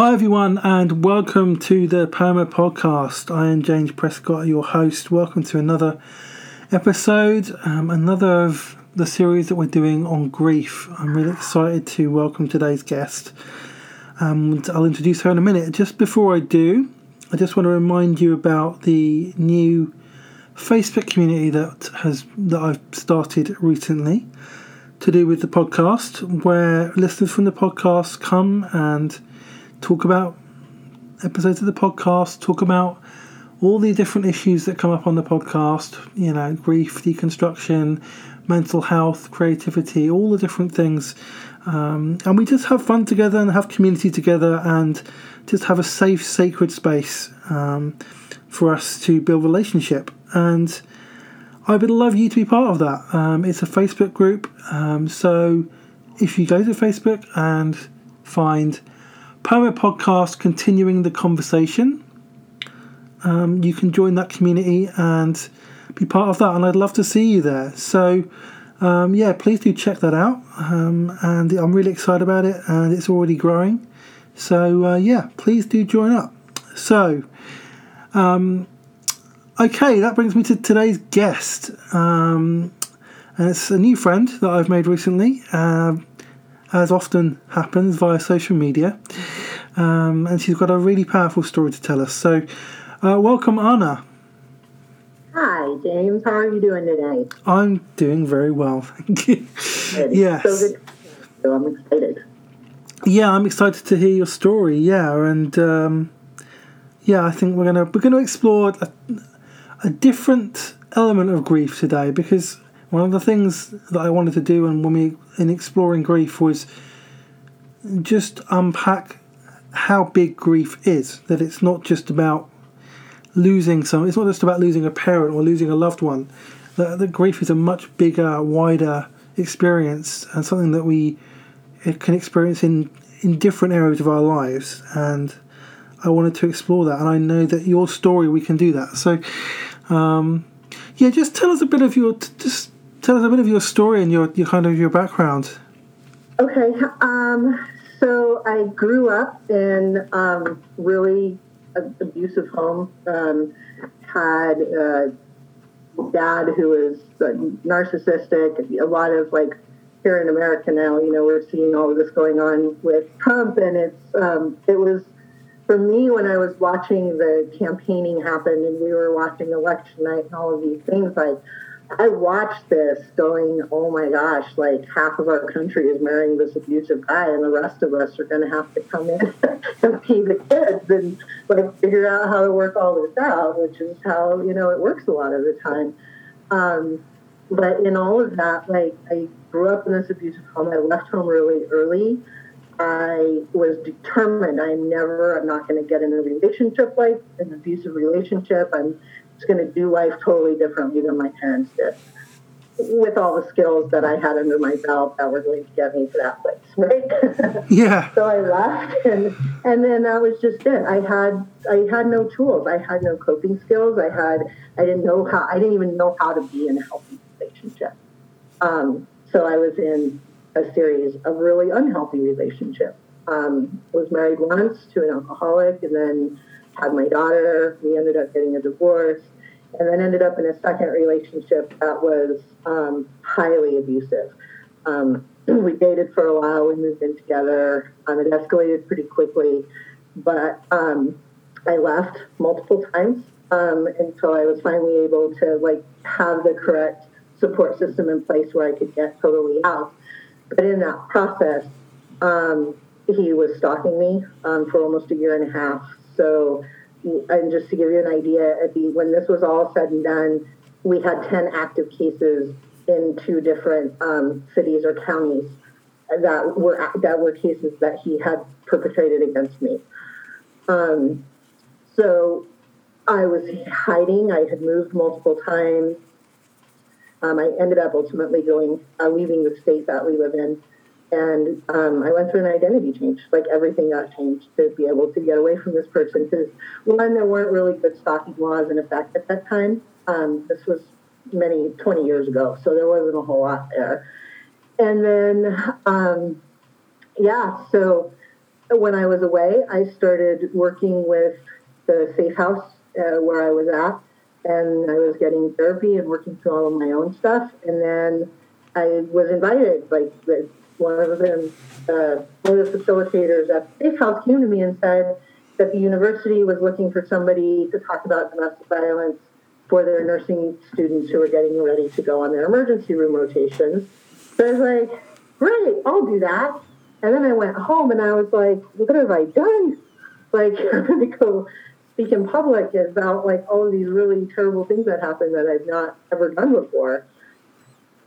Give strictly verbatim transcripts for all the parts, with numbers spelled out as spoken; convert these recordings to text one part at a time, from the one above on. Hi everyone and welcome to the Perma Podcast. I am James Prescott, your host. Welcome to another episode, um, another of the series that we're doing on grief. I'm really excited to welcome today's guest. Um, I'll introduce her in a minute. Just before I do, I just want to remind you about the new Facebook community that has that I've started recently to do with the podcast, where listeners from the podcast come and talk about episodes of the podcast, talk about all the different issues that come up on the podcast, you know, grief, deconstruction, mental health, creativity, all the different things. Um, and we just have fun together and have community together and just have a safe, sacred space um, for us to build relationship. And I would love you to be part of that. Um, it's a Facebook group. Um, so if you go to Facebook and find Perma Podcast Continuing the Conversation, um, you can join that community and be part of that, and I'd love to see you there. So um, yeah please do check that out, um, and I'm really excited about it, and it's already growing, so uh, yeah please do join up. So um, okay that brings me to today's guest, um, and it's a new friend that I've made recently, uh, as often happens via social media. Um, and she's got a really powerful story to tell us. So uh, welcome, Ana. Hi, James. How are you doing today? I'm doing very well, thank you. Good. Yes. So good. So I'm excited. Yeah, I'm excited to hear your story. Yeah, and um, yeah, I think we're gonna we're gonna explore a, a different element of grief today, because one of the things that I wanted to do, and when we in exploring grief, was just unpack how big grief is. That it's not just about losing some. It's not just about losing a parent or losing a loved one. That, that grief is a much bigger, wider experience, and something that we can experience in in different areas of our lives. And I wanted to explore that, and I know that your story, we can do that. So, um, yeah, just tell us a bit of your just. Tell us a bit of your story and your, your kind of your background. Okay, um, so I grew up in um, really abusive home. Um, had a dad who was narcissistic. A lot of like here in America now, you know, we're seeing all of this going on with Trump, and it's um, it was for me when I was watching the campaigning happen, and we were watching election night and all of these things like. I watched this going, oh my gosh, like half of our country is marrying this abusive guy, and the rest of us are going to have to come in and pay the kids and like figure out how to work all this out, which is how, you know, it works a lot of the time. Um, but in all of that, like I grew up in this abusive home. I left home really early. I was determined. I'm never, I'm not going to get in a relationship like an abusive relationship. I'm going to do life totally differently than my parents did, with all the skills that I had under my belt that were going to get me to that place, right? Yeah. So I left, and and then that was just it. I had I had no tools. I had no coping skills. I had I didn't know how. I didn't even know how to be in a healthy relationship. Um, so I was in a series of really unhealthy relationships. Um, was married once to an alcoholic, and then had my daughter. We ended up getting a divorce, and then ended up in a second relationship that was um, highly abusive. Um, we dated for a while. We moved in together. Um, it escalated pretty quickly, but um, I left multiple times um, until I was finally able to like have the correct support system in place where I could get totally out. But in that process, um, he was stalking me um, for almost a year and a half. So, and just to give you an idea, at the when this was all said and done, we had ten active cases in two different um, cities or counties that were that were cases that he had perpetrated against me. Um, so, I was hiding. I had moved multiple times. Um, I ended up ultimately going uh, leaving the state that we live in. And um, I went through an identity change. Like, everything got changed to be able to get away from this person. Because, one, there weren't really good stalking laws in effect at that time. Um, this was many, twenty years ago, so there wasn't a whole lot there. And then, um, yeah, so when I was away, I started working with the Safe House uh, where I was at, and I was getting therapy and working through all of my own stuff. And then I was invited, like one of them, uh, one of the facilitators at Safe House came to me and said that the university was looking for somebody to talk about domestic violence for their nursing students who were getting ready to go on their emergency room rotations. So I was like, great, I'll do that. And then I went home and I was like, what have I done? Like, I'm going to go speak in public about like all of these really terrible things that happened that I've not ever done before.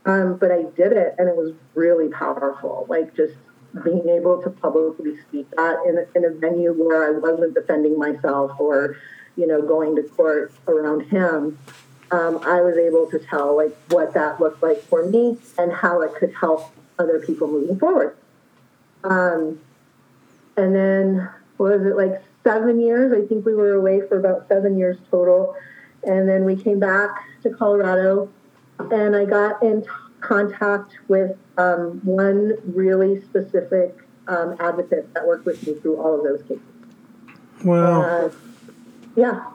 Um, but I did it, and it was really powerful. Like, just being able to publicly speak that in a, in a venue where I wasn't defending myself or, you know, going to court around him. Um, I was able to tell like what that looked like for me and how it could help other people moving forward. Um, and then what was it, like seven years? I think we were away for about seven years total. And then we came back to Colorado, and I got in contact with um, one really specific um, advocate that worked with me through all of those cases. Wow. Uh, yeah.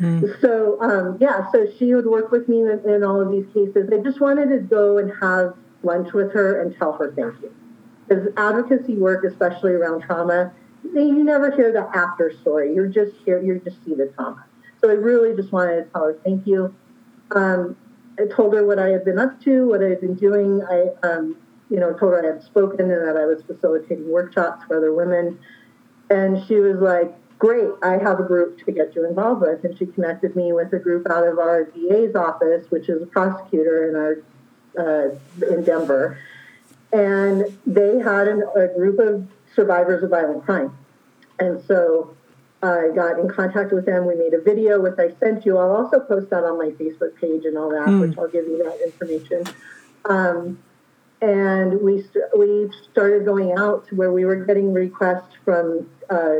Mm. So, um, yeah, so she would work with me in, in all of these cases. I just wanted to go and have lunch with her and tell her thank you. Because advocacy work, especially around trauma, you never hear the after story. You're just here, you just see the trauma. So I really just wanted to tell her thank you. Um, I told her what I had been up to, what I had been doing. I, um, you know, told her I had spoken and that I was facilitating workshops for other women. And she was like, great, I have a group to get you involved with. And she connected me with a group out of our D A's office, which is a prosecutor in our uh, in Denver. And they had an, a group of survivors of violent crime. And so I got in contact with them. We made a video, which I sent you. I'll also post that on my Facebook page and all that, mm. which I'll give you that information. Um, and we we started going out to where we were getting requests from uh,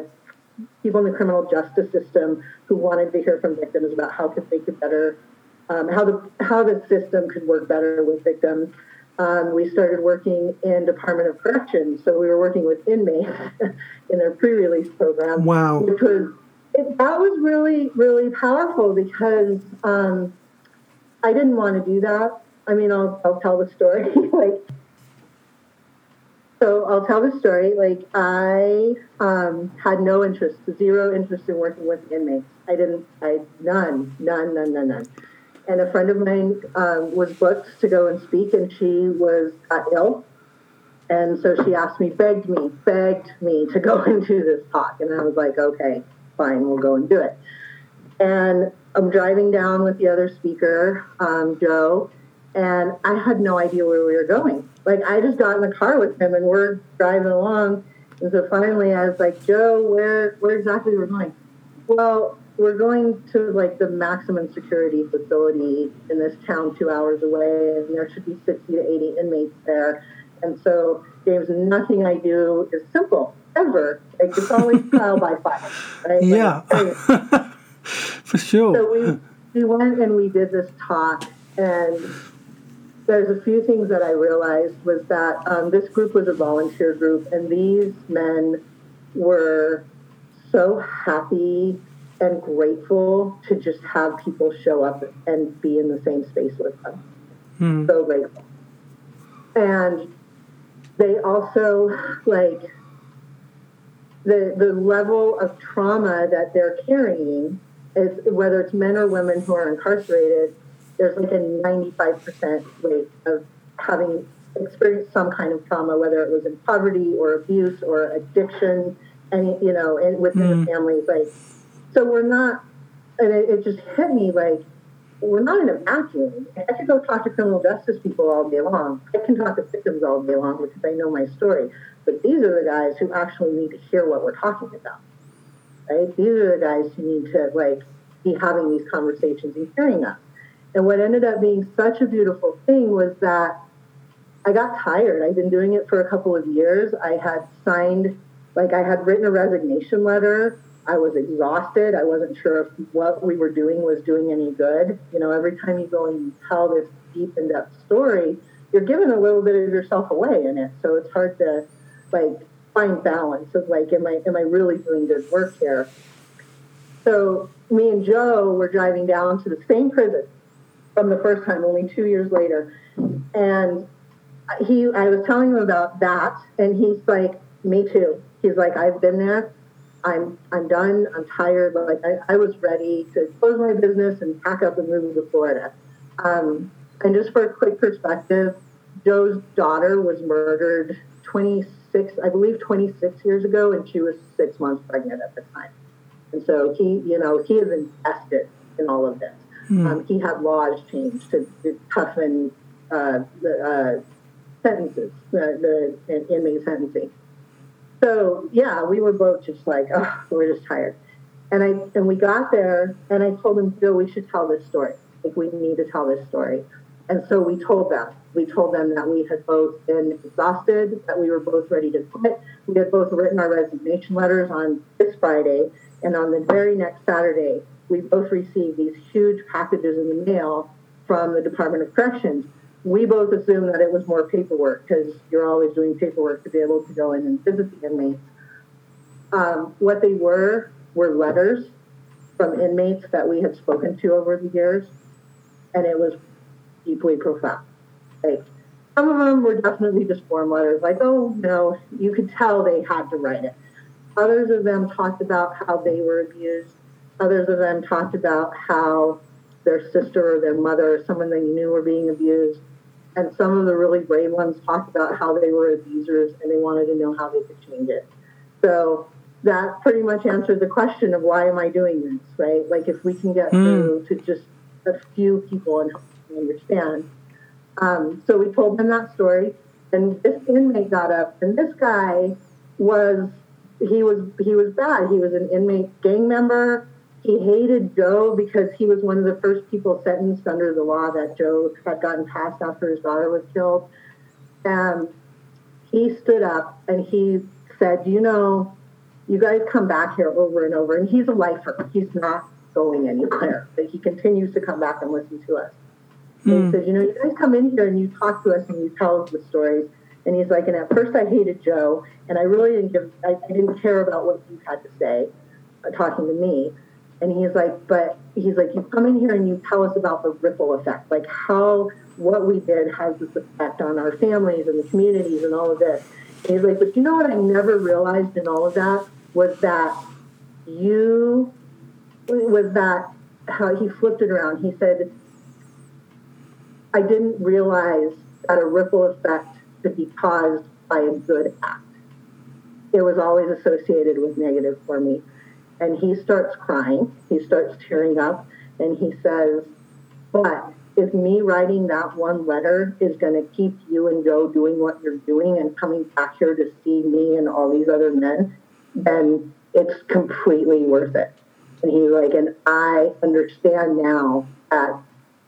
people in the criminal justice system who wanted to hear from victims about how could they could better, um, how the how the system could work better with victims. Um, we started working in Department of Corrections, so we were working with inmates in their pre-release program. Wow. Which was, it, that was really, really powerful because um, I didn't want to do that. I mean, I'll, I'll tell the story. like, So I'll tell the story. Like, I um, had no interest, zero interest in working with inmates. I didn't, I none, none, none, none, none. And a friend of mine um, was booked to go and speak, and she was uh, ill. And so she asked me, begged me, begged me to go and do this talk. And I was like, okay, fine, we'll go and do it. And I'm driving down with the other speaker, um, Joe, and I had no idea where we were going. Like, I just got in the car with him, and we're driving along. And so finally I was like, Joe, where, where exactly were we going? Well, we're going to, like, the maximum security facility in this town two hours away, and there should be sixty to eighty inmates there. And so, James, nothing I do is simple, ever. Like, it's always trial by fire, right? Yeah, like, anyway. For sure. So we, we went and we did this talk, and there's a few things that I realized was that um, this group was a volunteer group, and these men were so happy and grateful to just have people show up and be in the same space with them. Mm. So grateful. And they also, like, the the level of trauma that they're carrying, is whether it's men or women who are incarcerated, there's like a ninety-five percent rate of having experienced some kind of trauma, whether it was in poverty or abuse or addiction, and, you know, and within mm. the family, like, so we're not, and it, it just hit me, like, we're not in a vacuum. I could go talk to criminal justice people all day long. I can talk to victims all day long because I know my story. But these are the guys who actually need to hear what we're talking about, right? These are the guys who need to, like, be having these conversations and hearing us. And what ended up being such a beautiful thing was that I got tired. I'd been doing it for a couple of years. I had signed, like, I had written a resignation letter. I was exhausted. I wasn't sure if what we were doing was doing any good. You know, every time you go and you tell this deep in-depth story, you're giving a little bit of yourself away in it. So it's hard to, like, find balance of like, am I am I really doing good work here? So me and Joe were driving down to the same prison from the first time, only two years later. And he, I was telling him about that, and he's like, me too. He's like, I've been there. I'm I'm done. I'm tired. But like I, I was ready to close my business and pack up and move to Florida. Um, and just for a quick perspective, Joe's daughter was murdered twenty-six, I believe twenty-six years ago, and she was six months pregnant at the time. And so he, you know, he is invested in all of this. Hmm. Um, he had laws changed to, to toughen uh, the uh, sentences, the, the inmate sentencing. So yeah, we were both just like, oh, we're just tired. And I and we got there, and I told him, Bill, we should tell this story. Like, we need to tell this story. And so we told them. We told them that we had both been exhausted, that we were both ready to quit. We had both written our resignation letters on this Friday, and on the very next Saturday, we both received these huge packages in the mail from the Department of Corrections. We both assumed that it was more paperwork, because you're always doing paperwork to be able to go in and visit the inmates. Um, what they were were letters from inmates that we had spoken to over the years, and it was deeply profound. Like, some of them were definitely just form letters, like, oh, no, you could tell they had to write it. Others of them talked about how they were abused. Others of them talked about how their sister or their mother or someone they knew were being abused. And some of the really brave ones talked about how they were abusers and they wanted to know how they could change it. So that pretty much answered the question of why am I doing this, right? Like, if we can get through mm. to just a few people and help them understand. Um, so we told them that story, and this inmate got up, and this guy was, he was, he was bad. He was an inmate gang member. He hated Joe because he was one of the first people sentenced under the law that Joe had gotten passed after his daughter was killed. And he stood up and he said, you know, you guys come back here over and over. And he's a lifer. He's not going anywhere. But he continues to come back and listen to us. And he says, you know, you guys come in here and you talk to us and you tell us the stories. And he's like, and at first I hated Joe, and I really didn't give, I, I didn't care about what you had to say, uh, talking to me. And he's like, but he's like, you come in here and you tell us about the ripple effect, like how what we did has this effect on our families and the communities and all of this. And he's like, but you know what I never realized in all of that was that you, was that how he flipped it around. He said, I didn't realize that a ripple effect could be caused by a good act. It was always associated with negative for me. And he starts crying. He starts tearing up. And he says, but if me writing that one letter is going to keep you and Joe doing what you're doing and coming back here to see me and all these other men, then it's completely worth it. And he's like, and I understand now that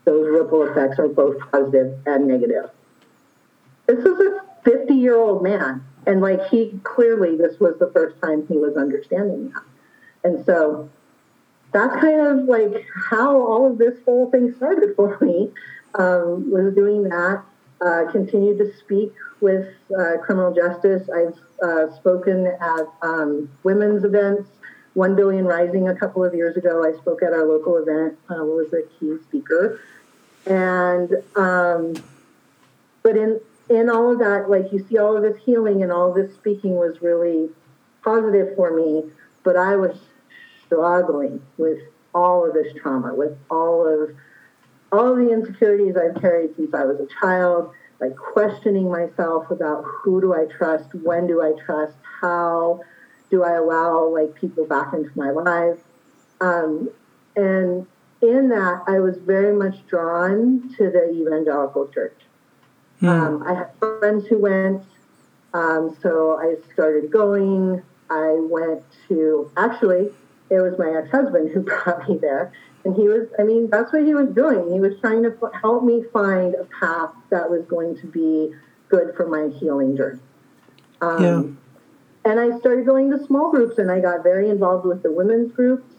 those ripple effects are both positive and negative. This is a fifty-year-old man. And, like, he clearly, this was the first time he was understanding that. And so that's kind of, like, how all of this whole thing started for me, um, was doing that. Uh, continued to speak with uh, criminal justice. I've uh, spoken at um, women's events. One Billion Rising a couple of years ago, I spoke at our local event. I uh, was a key speaker. And, um, but in, in all of that, like, you see all of this healing and all of this speaking was really positive for me, but I was struggling with all of this trauma, with all of, all of the insecurities I've carried since I was a child, like questioning myself about who do I trust, when do I trust, how do I allow, like, people back into my life? Um, and in that, I was very much drawn to the evangelical church. Mm. Um, I had friends who went, um, so I started going. I went to, actually, it was my ex-husband who brought me there. And he was, I mean, that's what he was doing. He was trying to f- help me find a path that was going to be good for my healing journey. Um, yeah. And I started going to small groups, and I got very involved with the women's groups.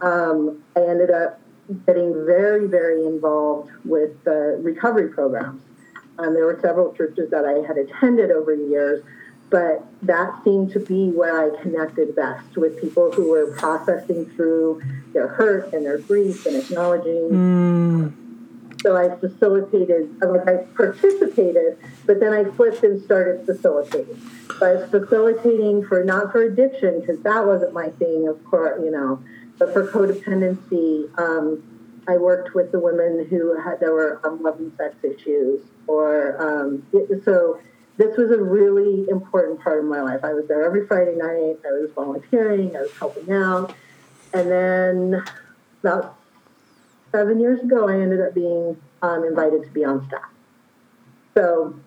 Um, I ended up getting very, very involved with the recovery programs. Um, there were several churches that I had attended over the years But that seemed to be where I connected best with people who were processing through their hurt and their grief and acknowledging. Mm. So I facilitated, like I participated, but then I flipped and started facilitating. So I was facilitating for, not for addiction, because that wasn't my thing, of course, you know, but for codependency. Um, I worked with the women who had, there were um, love and sex issues, or, um, it, so this was a really important part of my life. I was there every Friday night. I was volunteering. I was helping out. And then about seven years ago, I ended up being um, invited to be on staff. So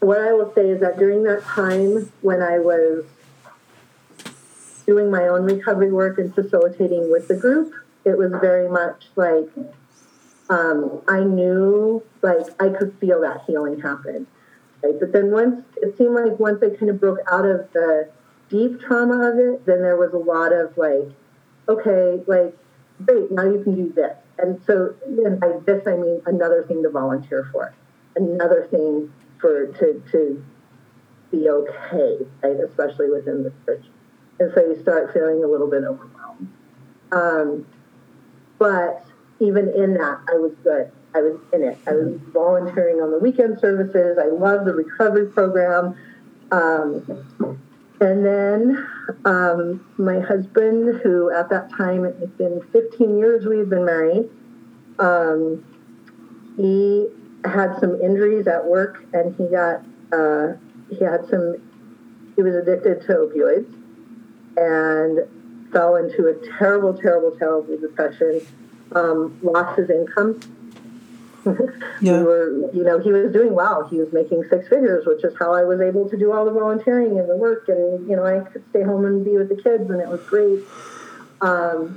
what I will say is that during that time when I was doing my own recovery work and facilitating with the group, it was very much like um, I knew, like, I could feel that healing happen. Right? But then once, it seemed like once I kind of broke out of the deep trauma of it, then there was a lot of, like, okay, like, great, now you can do this. And so, and by this I mean another thing to volunteer for, another thing for to to be okay, right? Especially within the church. And so you start feeling a little bit overwhelmed. Um, but even in that, I was good. I was in it. I was volunteering on the weekend services. I love the recovery program. Um, and then um, my husband, who at that time, it had been fifteen years we had been married, um, he had some injuries at work, and he got, uh, he had some, he was addicted to opioids, and fell into a terrible, terrible, terrible depression, um, lost his income. Yeah. We were, you know, he was doing well. He was making six figures, which is how I was able to do all the volunteering and the work. And, you know, I could stay home and be with the kids, and it was great. Um,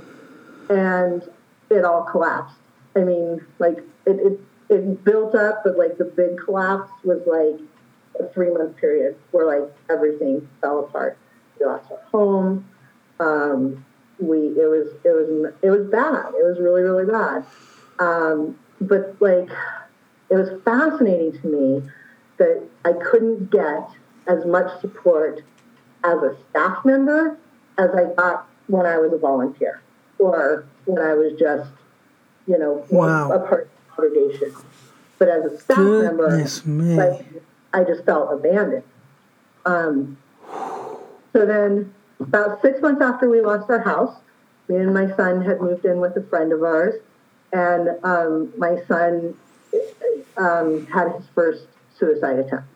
and it all collapsed. I mean, like, it, it, it built up, but, like, the big collapse was, like, a three-month period where, like, everything fell apart. We lost our home. Um, we, it was, it was, it was bad. It was really, really bad. Um, But, like, it was fascinating to me that I couldn't get as much support as a staff member as I got when I was a volunteer or when I was just, you know, wow. a part of the congregation. But as a staff Goodness member, like, I just felt abandoned. Um, so then about six months after we lost our house, me and my son had moved in with a friend of ours. And um, my son um, had his first suicide attempt.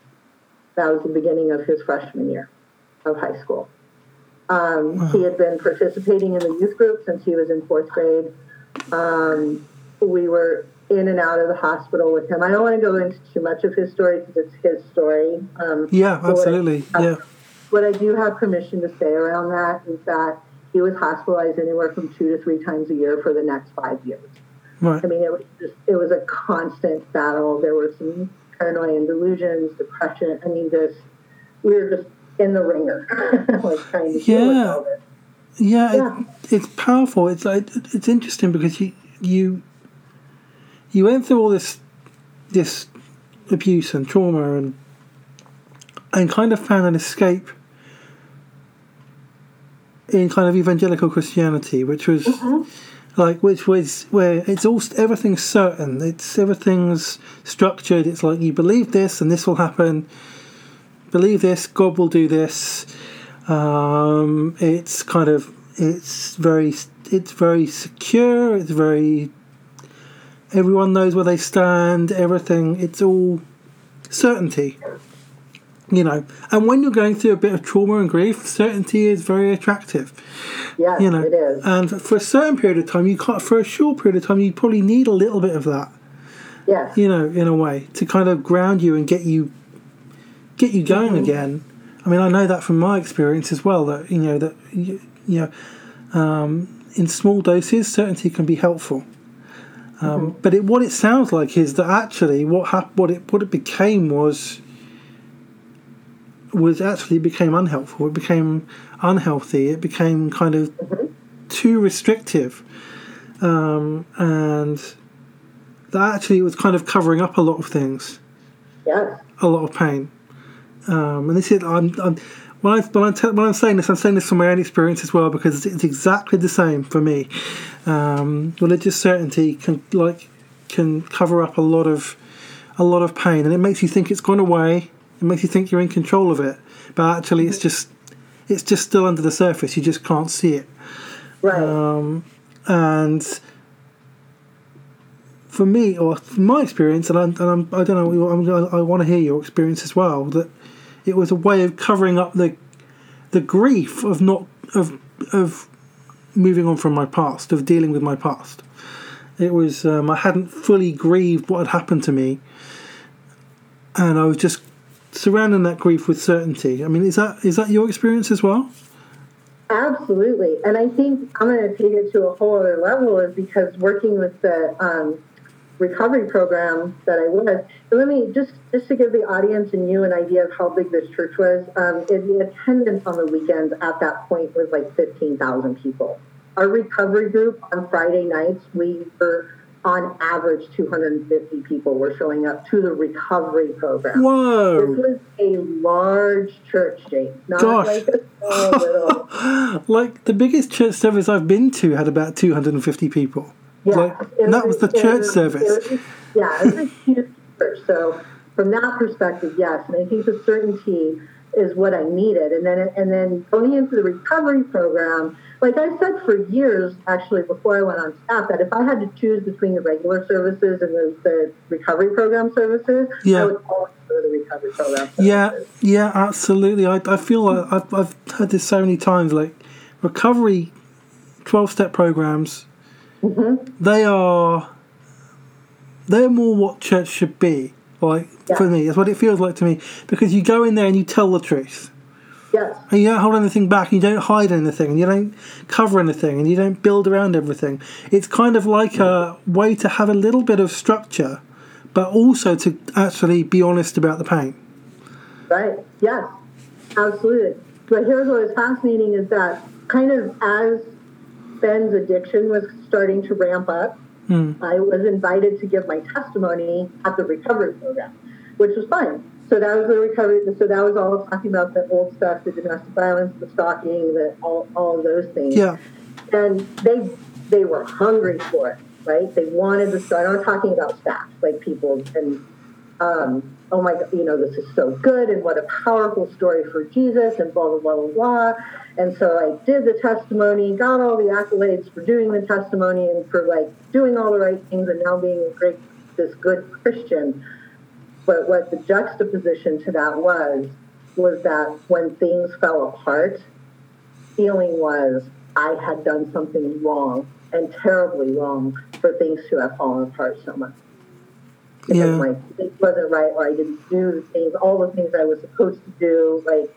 That was the beginning of his freshman year of high school. Um, wow. He had been participating in the youth group since he was in fourth grade. Um, we were in and out of the hospital with him. I don't want to go into too much of his story because it's his story. Um, yeah, absolutely. What I, yeah. What I do have permission to say around that is that he was hospitalized anywhere from two to three times a year for the next five years. Right. I mean, it was just, it was a constant battle. There were some paranoia and delusions, depression. I mean, just, we were just in the ringer, like trying to deal with all this. Yeah, yeah. It, it's powerful. It's like, it's interesting because you you you went through all this this abuse and trauma and and kind of found an escape in kind of evangelical Christianity, which was. Mm-hmm. Like, which was where it's all, everything's certain, it's everything's structured. It's like, you believe this and this will happen, believe this, God will do this. Um, it's kind of, it's very, it's very secure, it's very, everyone knows where they stand, everything, it's all certainty, you know. And when you're going through a bit of trauma and grief, certainty is very attractive. Yeah, you know, it is. And for a certain period of time, you can't, for a short period of time, you probably need a little bit of that. Yeah. You know, in a way, to kind of ground you and get you, get you going mm-hmm. again. I mean, I know that from my experience as well. That you know that you, you know, um, in small doses, certainty can be helpful. Um, mm-hmm. But it, what it sounds like is that actually what hap- what it what it became was. was actually became unhelpful. It became unhealthy. It became kind of mm-hmm. too restrictive. Um, and that actually was kind of covering up a lot of things. Yeah. A lot of pain. Um, and this is I'm, I'm, when, I, when, I t- when I'm saying this, I'm saying this from my own experience as well, because it's, it's exactly the same for me. Um, religious certainty can like can cover up a lot of a lot of pain, and it makes you think it's gone away. It makes you think you're in control of it, but actually, it's just it's just still under the surface. You just can't see it. Right. Um, and for me, or from my experience, and, I'm, and I'm, I don't know, I'm, I want to hear your experience as well. That it was a way of covering up the the grief of not of of moving on from my past, of dealing with my past. It was um, I hadn't fully grieved what had happened to me, and I was just surrounding that grief with certainty. I mean, is that is that your experience as well? Absolutely. And I think I'm going to take it to a whole other level, is because working with the um, recovery program that I was, let me just, just to give the audience and you an idea of how big this church was, um, it, the attendance on the weekends at that point was like fifteen thousand people. Our recovery group on Friday nights, we were on average two hundred fifty people were showing up to the recovery program. Whoa! This was a large church, James. Not Gosh. Like a small little. Like the biggest church service I've been to had about two hundred fifty people. Yeah, like, and that was, was the church was, service. It was, yeah, it was a huge church. So from that perspective, yes, and I think the certainty is what I needed. And then and then going into the recovery program, like I said for years, actually, before I went on staff, that if I had to choose between the regular services and the, the recovery program services, yeah. I would always go to the recovery program services. Yeah, yeah, absolutely. I I feel like I've, I've heard this so many times, like recovery twelve-step programs, mm-hmm. they are, they're more what church should be. Like, yeah. For me, that's what it feels like to me, because you go in there and you tell the truth. Yes. And you don't hold anything back, and you don't hide anything, and you don't cover anything, and you don't build around everything. It's kind of like a way to have a little bit of structure, but also to actually be honest about the pain. Right, yes, absolutely. But here's what was fascinating is that kind of as Ben's addiction was starting to ramp up, Mm. I was invited to give my testimony at the recovery program, which was fine. So that was the recovery. So that was all talking about the old stuff, the domestic violence, the stalking, the all, all of those things. Yeah. And they they were hungry for it, right? They wanted the story. I'm talking about staff, like people, and um, oh my God, you know, this is so good, and what a powerful story for Jesus, and blah blah blah blah blah. And so I did the testimony, got all the accolades for doing the testimony and for like doing all the right things and now being a great, this good Christian. But what the juxtaposition to that was, was that when things fell apart, the feeling was I had done something wrong and terribly wrong for things to have fallen apart so much. Because yeah. like, it wasn't right, or I didn't do the things, all the things I was supposed to do, like,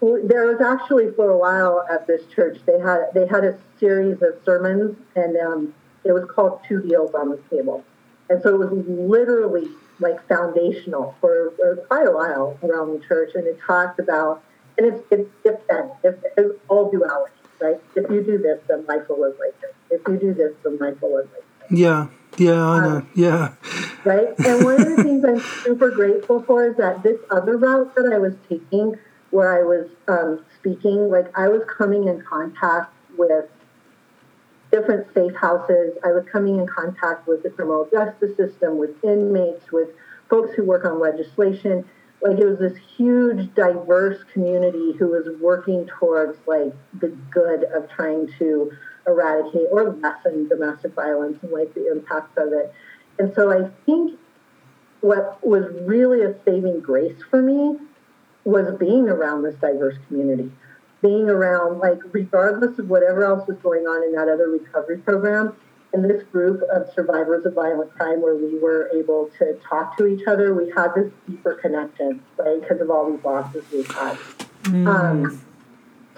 there was actually for a while at this church, they had they had a series of sermons, and um, it was called Two Deals on the Table. And so it was literally like foundational for, for quite a while around the church, and it talked about, and it's it's different, it's, it's all duality, right? If you do this, then life will live like this. If you do this, then life will live like this. Yeah, yeah, I know, um, yeah. Right? And one of the things I'm super grateful for is that this other route that I was taking, where I was um, speaking, like I was coming in contact with different safe houses. I was coming in contact with the criminal justice system, with inmates, with folks who work on legislation. Like it was this huge, diverse community who was working towards like the good of trying to eradicate or lessen domestic violence and like the impacts of it. And so I think what was really a saving grace for me was being around this diverse community, being around, like, regardless of whatever else was going on in that other recovery program, and this group of survivors of violent crime where we were able to talk to each other, we had this deeper connection, right, because of all these losses we've had. Mm. Um,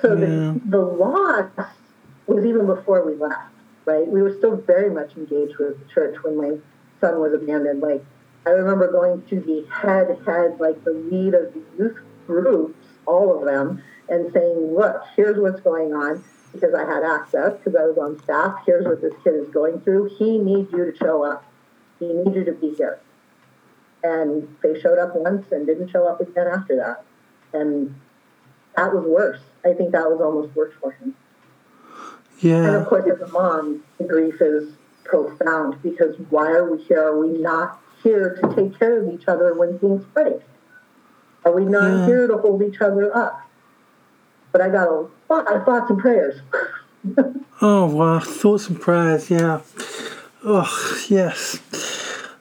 so yeah. the, the loss was even before we left, right? We were still very much engaged with the church when my son was abandoned. Like, I remember going to the head, head, like, the lead of the youth groups, all of them, and saying, look, here's what's going on, because I had access, because I was on staff, here's what this kid is going through, he needs you to show up, he needs you to be here. And they showed up once and didn't show up again after that. and that was worse. I think that was almost worse for him. Yeah. And of course, as a mom, the grief is profound, because why are we here? Are we not here to take care of each other when things break? Are we not yeah. here to hold each other up? But I got a lot of thoughts and prayers. Oh, wow. Thoughts and prayers, yeah. Oh, yes.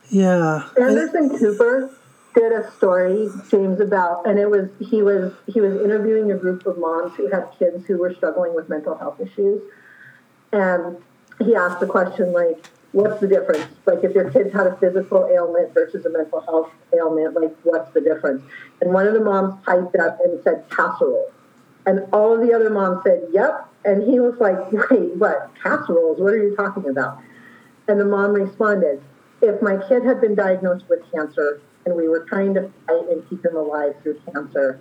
Yeah. Anderson I, Cooper did a story, James, about, and it was, he was, he was interviewing a group of moms who had kids who were struggling with mental health issues. And he asked the question, like, what's the difference? Like, if your kids had a physical ailment versus a mental health ailment, like, what's the difference? And one of the moms typed up and said casserole. And all of the other moms said, yep. And he was like, wait, what? Casseroles? What are you talking about? And the mom responded, if my kid had been diagnosed with cancer and we were trying to fight and keep him alive through cancer,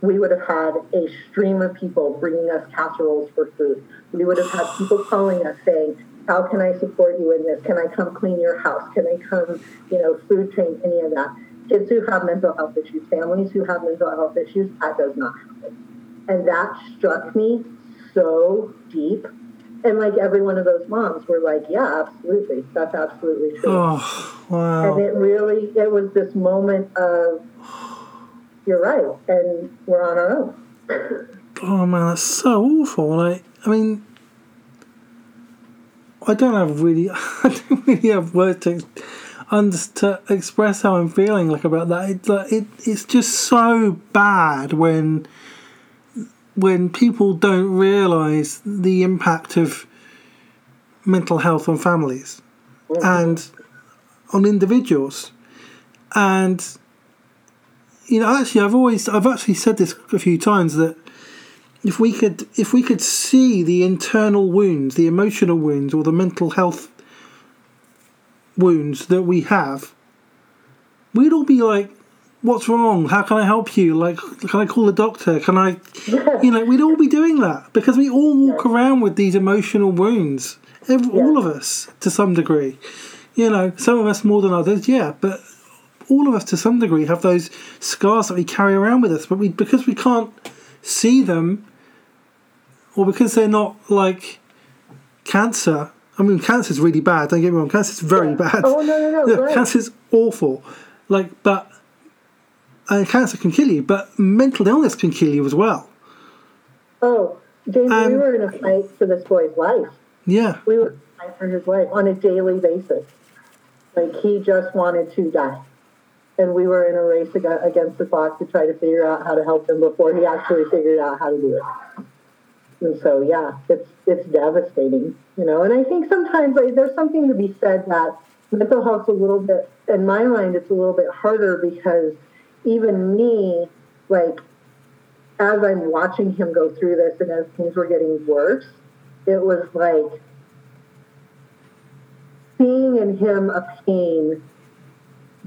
we would have had a stream of people bringing us casseroles for food. We would have had people calling us saying, how can I support you in this? Can I come clean your house? Can I come, you know, food train, any of that? Kids who have mental health issues, families who have mental health issues, that does not happen. And that struck me so deep. And, like, every one of those moms were like, yeah, absolutely. That's absolutely true. Oh, wow. And it really, it was this moment of, you're right, and we're on our own. Oh, man, that's so awful. Like, I mean, I don't have really, I don't really have words to, under, to express how I'm feeling, like, about that. It, like, it, it's just so bad when... when people don't realise the impact of mental health on families and on individuals. And, you know, actually I've always I've actually said this a few times, that if we could if we could see the internal wounds, the emotional wounds or the mental health wounds that we have, we'd all be like, what's wrong? How can I help you? Like, can I call the doctor? Can I, you know, we'd all be doing that, because we all walk yeah. around with these emotional wounds, Every, yeah. all of us to some degree. You know, some of us more than others, yeah, but all of us to some degree have those scars that we carry around with us, but we, because we can't see them, or because they're not like cancer. I mean, cancer's really bad, don't get me wrong, cancer's very yeah. bad. Oh, no, no, no. Yeah, cancer's awful. Like, but... and cancer can kill you, but mental illness can kill you as well. Oh, James, um, we were in a fight for this boy's life. Yeah. We were in a fight for his life on a daily basis. Like, he just wanted to die. And we were in a race against the clock to try to figure out how to help him before he actually figured out how to do it. And so, yeah, it's it's devastating, you know. And I think sometimes, like, there's something to be said that mental health's a little bit, in my mind, it's a little bit harder, because... even me, like, as I'm watching him go through this and as things were getting worse, it was like seeing in him a pain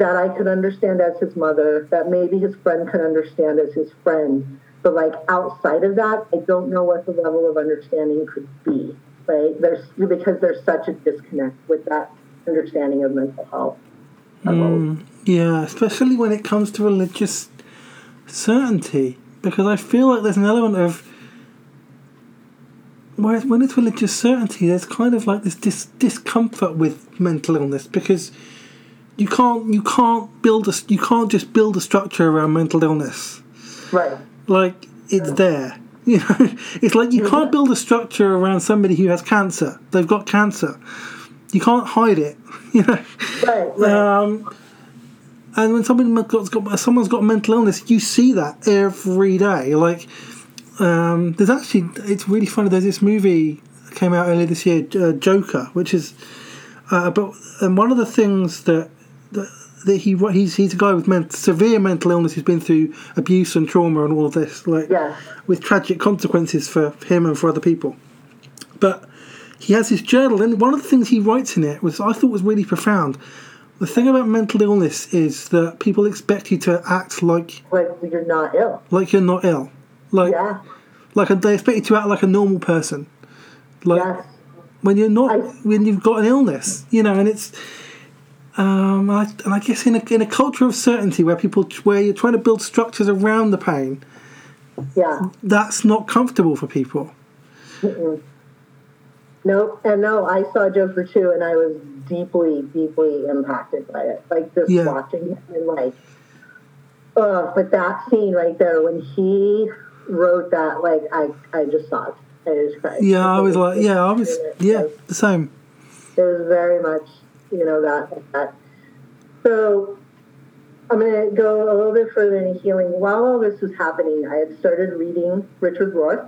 that I could understand as his mother, that maybe his friend could understand as his friend. But, like, outside of that, I don't know what the level of understanding could be, right? There's, because there's such a disconnect with that understanding of mental health. Mm, yeah, especially when it comes to religious certainty, because I feel like there's an element of where when it's religious certainty, there's kind of like this dis- discomfort with mental illness, because you can't you can't build a you can't just build a structure around mental illness, right? Like, it's there, you know. It's like you can't build a structure around somebody who has cancer. They've got cancer. You can't hide it, you know. Right, right. Um, and when someone's got someone's got mental illness, you see that every day. Like, um, there's actually, it's really funny. There's this movie that came out earlier this year, uh, Joker, which is uh, but and one of the things that that, that he he's he's a guy with men, severe mental illness who's been through abuse and trauma and all of this, like, yeah. with tragic consequences for him and for other people, but. He has his journal, and one of the things he writes in it was I thought was really profound. The thing about mental illness is that people expect you to act like like you're not ill, like you're not ill, like yeah. like they expect you to act like a normal person, like yes. when you're not I, when you've got an illness, you know. And it's um, I, and I guess in a in a culture of certainty where people where you're trying to build structures around the pain, Yeah. That's not comfortable for people. Mm-mm. No, and no, I saw Joker too, and I was deeply, deeply impacted by it. Like, just yeah. watching him and like, oh, but that scene right there, when he wrote that, like, I, I just sobbed. I just cried. Yeah, I was like, yeah, I was, yeah, the same. It was very much, you know, that, that. So I'm going to go a little bit further in healing. While all this was happening, I had started reading Richard Rohr.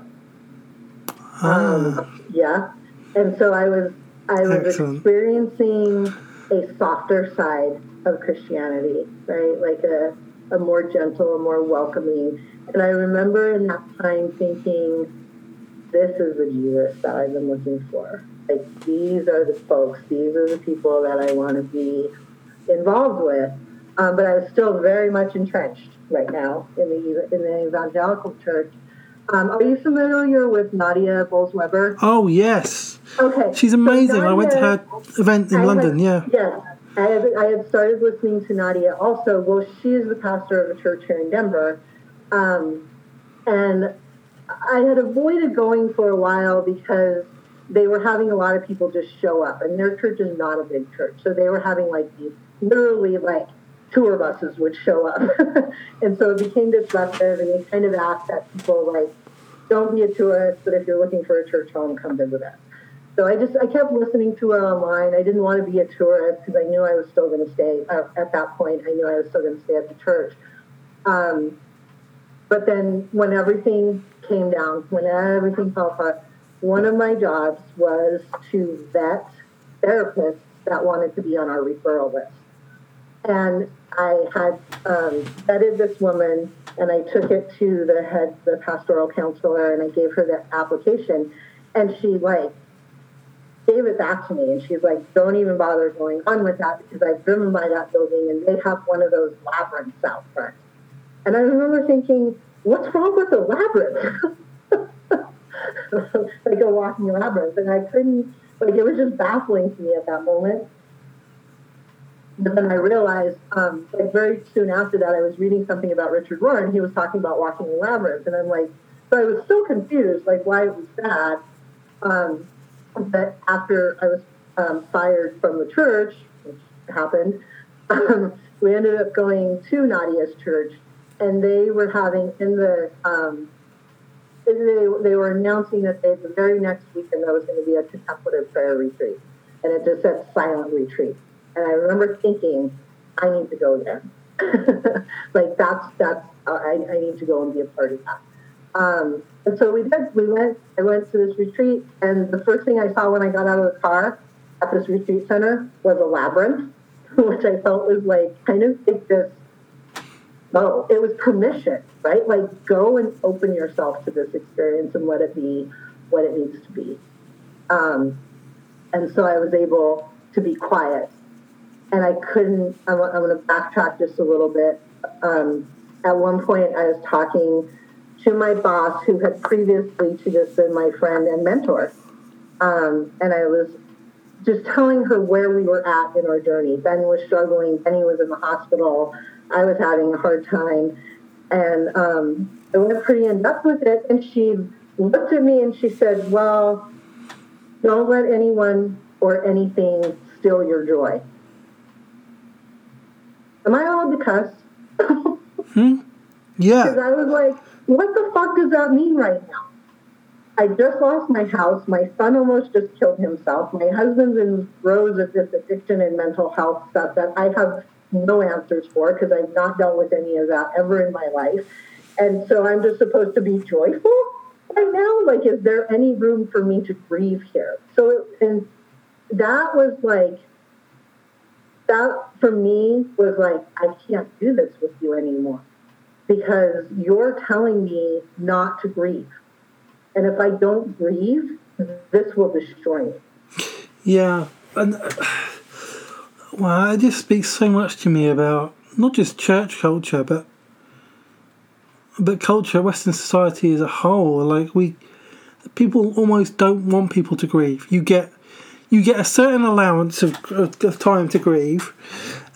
Ah. Um, yeah. And so I was I was Excellent. experiencing a softer side of Christianity, right? Like a, a more gentle, a more welcoming. And I remember in that time thinking, this is the Jesus that I've been looking for. Like, these are the folks, these are the people that I want to be involved with. Um, but I was still very much entrenched right now in the in the evangelical church. Um, are you familiar with Nadia Bolz-Weber? Oh, yes. Okay. She's amazing. So Nadia, I went to her event in I London, had, yeah. Yes. I had, I had started listening to Nadia also. Well, she is the pastor of a church here in Denver. Um, and I had avoided going for a while because they were having a lot of people just show up. And their church is not a big church. So they were having, like, these literally, like, tour buses would show up. And so it became disruptive, and they kind of asked that people, like, don't be a tourist, but if you're looking for a church home, come visit us. So I just, I kept listening to her online. I didn't want to be a tourist because I knew I was still going to stay, uh, at that point, I knew I was still going to stay at the church. Um, but then when everything came down, when everything fell apart, one of my jobs was to vet therapists that wanted to be on our referral list. And I had um, vetted this woman, and I took it to the head, the pastoral counselor, and I gave her the application. And she, like, gave it back to me, and she's like, don't even bother going on with that, because I've driven by that building, and they have one of those labyrinths out front. And I remember thinking, what's wrong with the labyrinth? Like a walking labyrinth. And I couldn't, like, it was just baffling to me at that moment. But then I realized, um, like, very soon after that, I was reading something about Richard Rohr, and he was talking about walking in labyrinth. And I'm like, so I was so confused, like, why it was that. Um, but after I was um, fired from the church, which happened, um, we ended up going to Nadia's church, and they were having in the, um, they, they were announcing that they, the very next weekend there was going to be a contemplative prayer retreat. And it just said silent retreat. And I remember thinking, I need to go there. Like, that's, that's, I, I need to go and be a part of that. Um, and so we did, we went, I went to this retreat, and the first thing I saw when I got out of the car at this retreat center was a labyrinth, which I felt was, like, kind of like this, oh, it was permission, right? Like, go and open yourself to this experience and let it be what it needs to be. Um, and so I was able to be quiet. And I couldn't, I'm, I'm going to backtrack just a little bit. Um, at one point, I was talking to my boss, who had previously to just been my friend and mentor. Um, and I was just telling her where we were at in our journey. Ben was struggling. Benny was in the hospital. I was having a hard time. And um, I went pretty in-depth with it. And she looked at me and she said, well, don't let anyone or anything steal your joy. Am I allowed to cuss? Hmm? Yeah. Because I was like, what the fuck does that mean right now? I just lost my house. My son almost just killed himself. My husband's in rows of this addiction and mental health stuff that I have no answers for because I've not dealt with any of that ever in my life. And so I'm just supposed to be joyful right now? Like, is there any room for me to grieve here? So, and that was like, that, for me, was like, I can't do this with you anymore because you're telling me not to grieve. And if I don't grieve, this will destroy me. Yeah. And, well, it just speaks so much to me about not just church culture, but but culture, Western society as a whole. Like, we, people almost don't want people to grieve. You get... You get a certain allowance of, of, of time to grieve,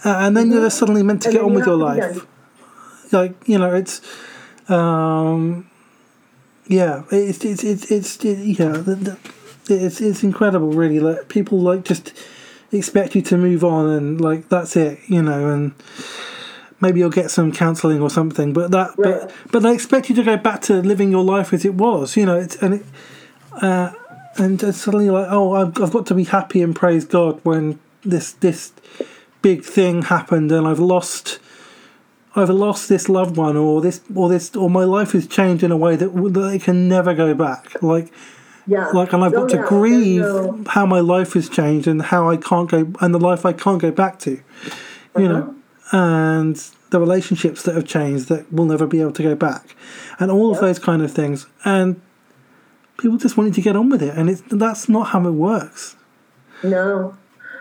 uh, and then you're suddenly meant to and get on with your life. Like, you know, it's um, Yeah, it's it's it's, it's yeah, the, the, it's it's incredible, really. Like, people like just expect you to move on and like that's it, you know, and maybe you'll get some counselling or something, but that right. but but they expect you to go back to living your life as it was, you know. It's and it uh, and it's suddenly like, oh, I've I've got to be happy and praise God when this this big thing happened and I've lost. I've lost this loved one, or this, or this, or my life has changed in a way that, that it can never go back. Like, yeah. like, and I've got oh, to yeah. grieve no... how my life has changed and how I can't go, and the life I can't go back to, you uh-huh. know, and the relationships that have changed that will never be able to go back, and all yeah. of those kind of things. And people just wanted to get on with it, and it's that's not how it works. No.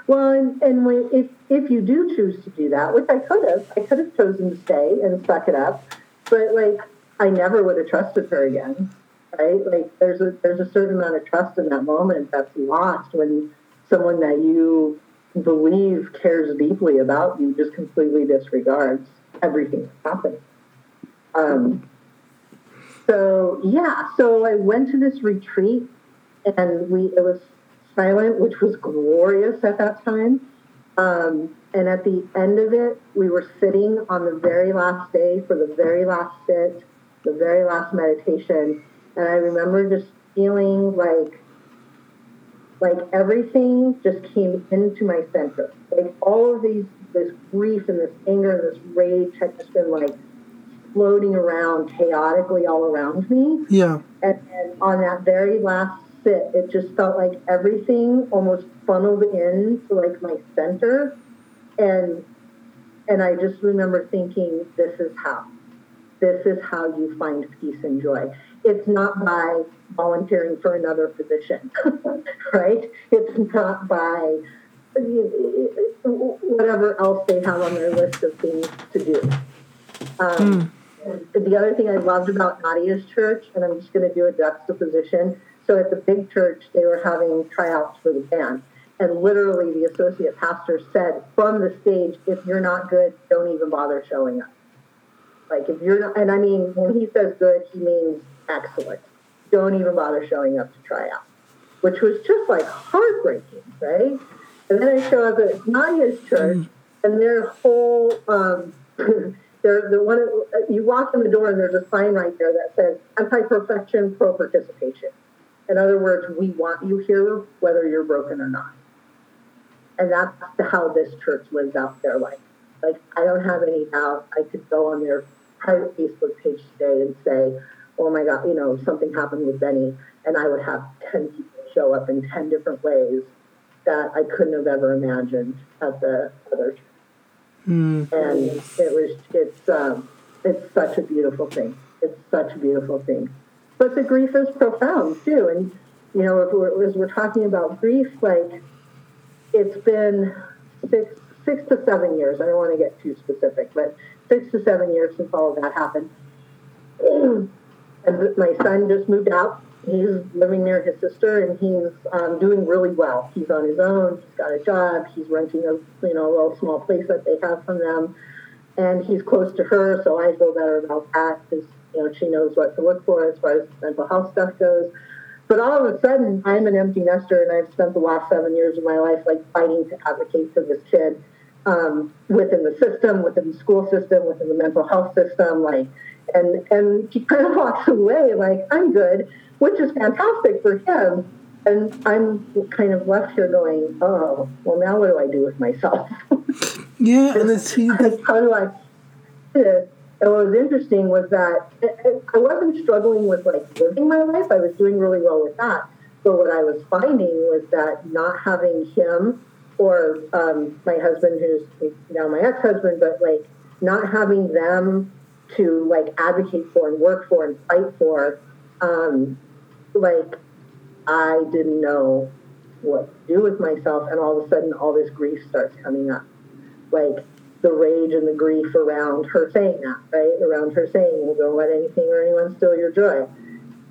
Well, and, and when, if if you do choose to do that, which I could have, I could have chosen to stay and suck it up, but like I never would have trusted her again, right? Like there's a there's a certain amount of trust in that moment that's lost when someone that you believe cares deeply about you just completely disregards everything that's happening. Um. So yeah, so I went to this retreat, and we it was. silent, which was glorious at that time. Um, and at the end of it, we were sitting on the very last day for the very last sit, the very last meditation. And I remember just feeling like, like everything just came into my center. Like all of these, this grief and this anger and this rage had just been like floating around chaotically all around me. Yeah. And, and on that very last It. it just felt like everything almost funneled in to like my center, and and I just remember thinking, this is how, this is how you find peace and joy. It's not by volunteering for another position, right? It's not by whatever else they have on their list of things to do. Um, mm. The other thing I loved about Nadia's church, and I'm just going to do a juxtaposition. So at the big church, they were having tryouts for the band. And literally the associate pastor said from the stage, if you're not good, don't even bother showing up. Like if you're not, and I mean, when he says good, he means excellent. Don't even bother showing up to try out, which was just like heartbreaking, right? And then I show up at Nadia's church and their whole, um, they're the one, you walk in the door and there's a sign right there that says anti-perfection, pro-participation. In other words, we want you here, whether you're broken or not. And that's how this church lives out their life. Like, I don't have any doubt. I could go on their private Facebook page today and say, oh, my God, you know, something happened with Benny. And I would have ten people show up in ten different ways that I couldn't have ever imagined at the other church. Mm. And it was, it's, um, it's such a beautiful thing. It's such a beautiful thing. But the grief is profound, too. And, you know, if we're, as we're talking about grief, like, it's been six six to seven years. I don't want to get too specific, but six to seven years since all of that happened. And my son just moved out. He's living near his sister, and he's um, doing really well. He's on his own. He's got a job. He's renting a, you know, a little small place that they have from them. And he's close to her, so I feel better about that because, you know, she knows what to look for as far as mental health stuff goes. But all of a sudden, I'm an empty nester, and I've spent the last seven years of my life, like, fighting to advocate for this kid um, within the system, within the school system, within the mental health system, like, and, and he kind of walks away, like, I'm good, which is fantastic for him. And I'm kind of left here going, oh, well, now what do I do with myself? Yeah, and it's... How do I do this? And what was interesting was that I wasn't struggling with, like, living my life. I was doing really well with that. But what I was finding was that not having him or um, my husband, who's now my ex-husband, but, like, not having them to, like, advocate for and work for and fight for, um, like, I didn't know what to do with myself. And all of a sudden, all this grief starts coming up. Like, the rage and the grief around her saying that, right? Around her saying, well, don't let anything or anyone steal your joy.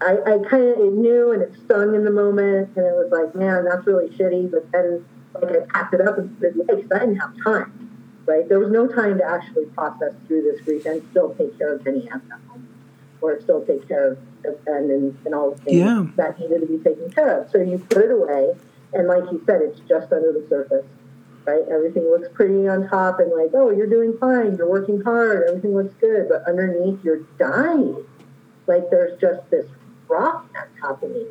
I, I kind of knew, and it stung in the moment, and it was like, man, that's really shitty. But then, like, I packed it up and said, wait, I didn't have time, right? There was no time to actually process through this grief and still take care of Benny at that moment. or still take care of them and, and all the things yeah. that needed to be taken care of. So you put it away, and like you said, it's just under the surface, right? Everything looks pretty on top and like, oh, you're doing fine, you're working hard, everything looks good, but underneath you're dying. Like there's just this rock on top of me.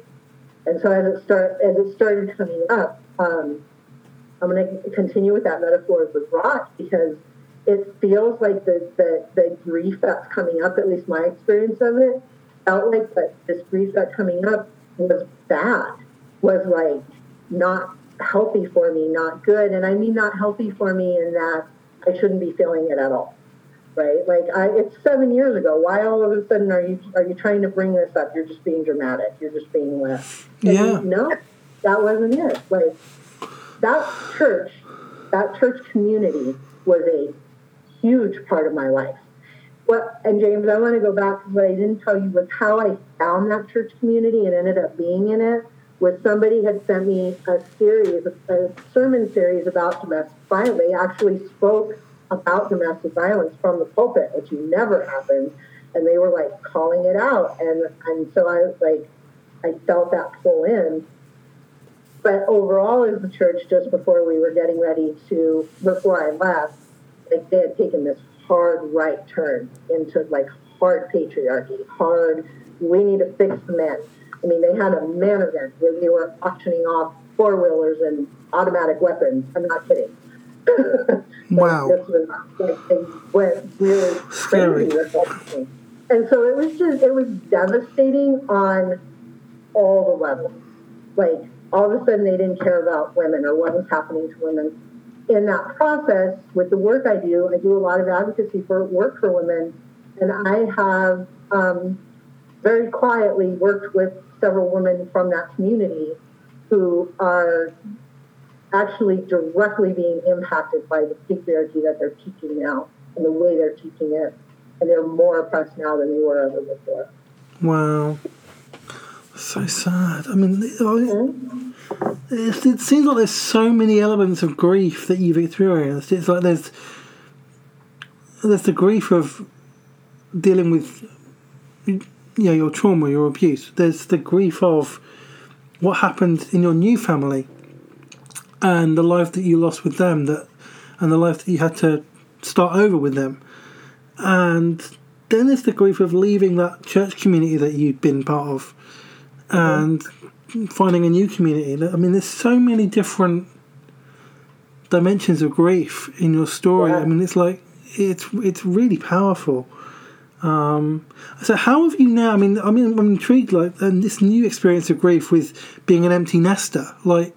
And so as it, start, as it started coming up, um, I'm going to continue with that metaphor of the rock, because it feels like the, the, the grief that's coming up, at least my experience of it, felt like that this grief that's coming up was bad, was like not healthy for me, not good. And I mean not healthy for me in that I shouldn't be feeling it at all, right? Like I, it's seven years ago. Why all of a sudden are you are you trying to bring this up? You're just being dramatic. You're just being left. Yeah. No, that wasn't it. Like that church, that church community was a huge part of my life. What, and James, I want to go back to what I didn't tell you was how I found that church community and ended up being in it. Was somebody had sent me a series, a sermon series about domestic violence. They actually spoke about domestic violence from the pulpit, which never happened, and they were like calling it out, and and so I was like, I felt that pull in. But overall, as the church, just before we were getting ready to, before I left, like they had taken this hard right turn into like hard patriarchy, hard. We need to fix the men. I mean, they had a man event where they were auctioning off four wheelers and automatic weapons. I'm not kidding. Wow. This was, like, they went really scary crazy with everything. And so it was just, it was devastating on all the levels. Like, all of a sudden they didn't care about women or what was happening to women. In that process, with the work I do, I do a lot of advocacy for work for women, and I have um, very quietly worked with several women from that community who are actually directly being impacted by the patriarchy that they're teaching now and the way they're teaching it, and they're more oppressed now than they were ever before. Wow. So sad. I mean, mm-hmm. it, it seems like there's so many elements of grief that you've experienced. It's like there's there's the grief of dealing with, you know, your trauma, your abuse. There's the grief of what happened in your new family and the life that you lost with them, that and the life that you had to start over with them. And then there's the grief of leaving that church community that you'd been part of and finding a new community. I mean, there's so many different dimensions of grief in your story. Yeah. I mean, it's like it's it's really powerful. Um, so, how have you now? I mean, I mean, I'm intrigued. Like, and this new experience of grief with being an empty nester, like,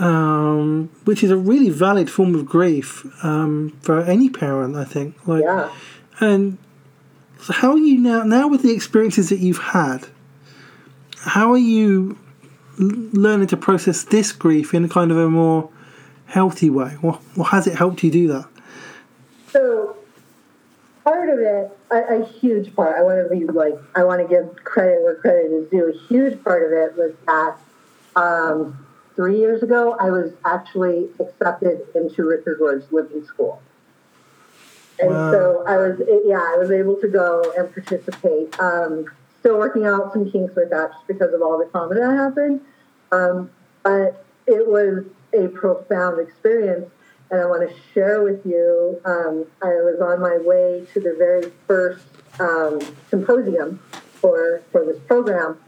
um, which is a really valid form of grief um, for any parent, I think. Like, yeah. And so, how are you now? Now with the experiences that you've had. How are you learning to process this grief in kind of a more healthy way? Or, or has it helped you do that? So part of it, a, a huge part, I want to be like, I want to give credit where credit is due. A huge part of it was that um, three years ago, I was actually accepted into Richard Rohr's Living School. And wow. so I was, yeah, I was able to go and participate. Um Still working out some kinks with that just because of all the trauma that happened. Um, but it was a profound experience, and I want to share with you, um, I was on my way to the very first um, symposium for, for this program,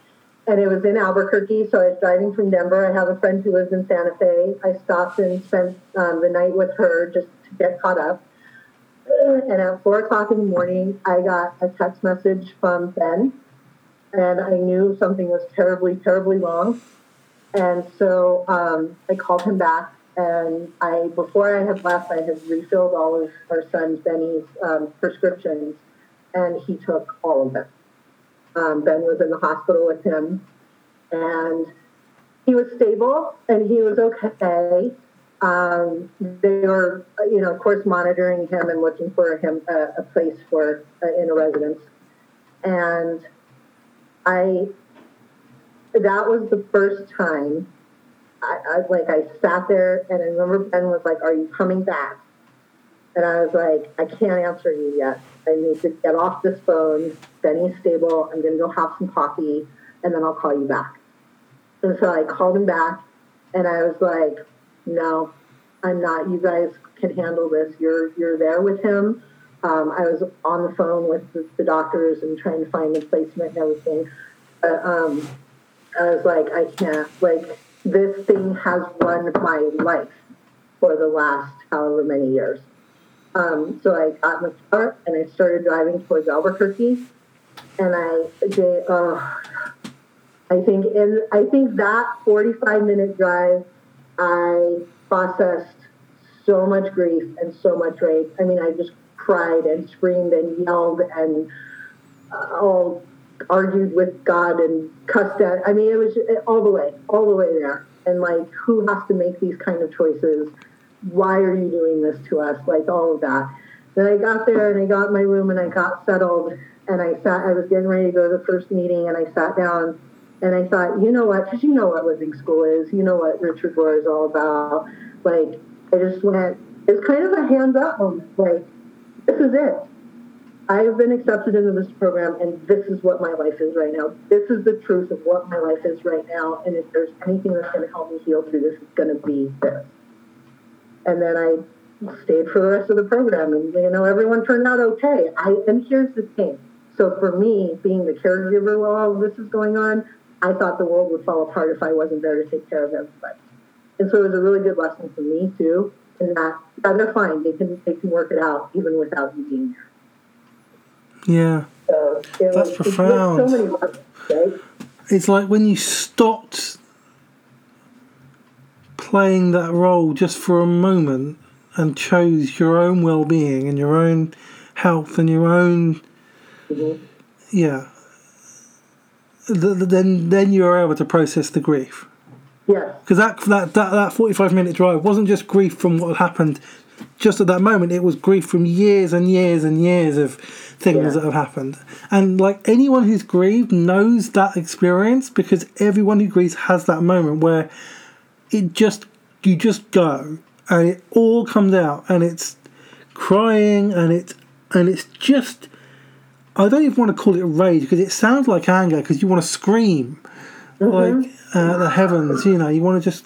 and it was in Albuquerque, so I was driving from Denver. I have a friend who lives in Santa Fe. I stopped and spent um, the night with her just to get caught up. And at four o'clock in the morning, I got a text message from Ben. And I knew something was terribly, terribly wrong. And so um, I called him back. And I, before I had left, I had refilled all of our son Benny's um, prescriptions. And he took all of them. Um, Ben was in the hospital with him. And he was stable. And he was okay. Um, they were, you know, of course, monitoring him and looking for him uh, a place for uh, in a residence. And I, that was the first time, I, I like, I sat there, and I remember Ben was like, are you coming back? And I was like, I can't answer you yet. I need to get off this phone. Benny's stable. I'm going to go have some coffee, and then I'll call you back. And so I called him back, and I was like, no, I'm not. You guys can handle this. You're you're there with him. Um, I was on the phone with the, the doctors and trying to find a placement and everything. But um, I was like, I can't. Like, this thing has run my life for the last however many years. Um, so I got in the car, and I started driving towards Albuquerque, and I did, uh, I think in, I think that forty-five minute drive, I processed so much grief and so much rage. I mean, I just cried and screamed and yelled and uh, all argued with God and cussed at, I mean, it was all the way, all the way there. And like, who has to make these kind of choices? Why are you doing this to us? Like, all of that. Then I got there, and I got in my room, and I got settled, and I sat, I was getting ready to go to the first meeting, and I sat down, and I thought, you know what, because you know what Living School is, you know what Richard Rohr is all about. Like, I just went, it's kind of a hands up moment. Like, this is it. I have been accepted into this program, and this is what my life is right now. This is the truth of what my life is right now, and if there's anything that's going to help me heal through this, it's going to be this. And then I stayed for the rest of the program, and, you know, everyone turned out okay. I, and here's the thing. So for me, being the caregiver while all this is going on, I thought the world would fall apart if I wasn't there to take care of everybody. And so it was a really good lesson for me, too, in that, yeah, they're fine. They can, they can work it out even without you being there. Yeah. So it That's was, profound. It so many lessons, right? It's like when you stopped playing that role just for a moment and chose your own well-being and your own health and your own mm-hmm. yeah then then you're able to process the grief, yeah because that, that that that forty-five minute drive wasn't just grief from what happened just at that moment, it was grief from years and years and years of things yeah. that have happened. And like, anyone who's grieved knows that experience, because everyone who grieves has that moment where It just, you just go, and it all comes out, and it's crying, and it's, and it's just, I don't even want to call it rage, because it sounds like anger, because you want to scream, mm-hmm. like uh, the heavens, you know, you want to just,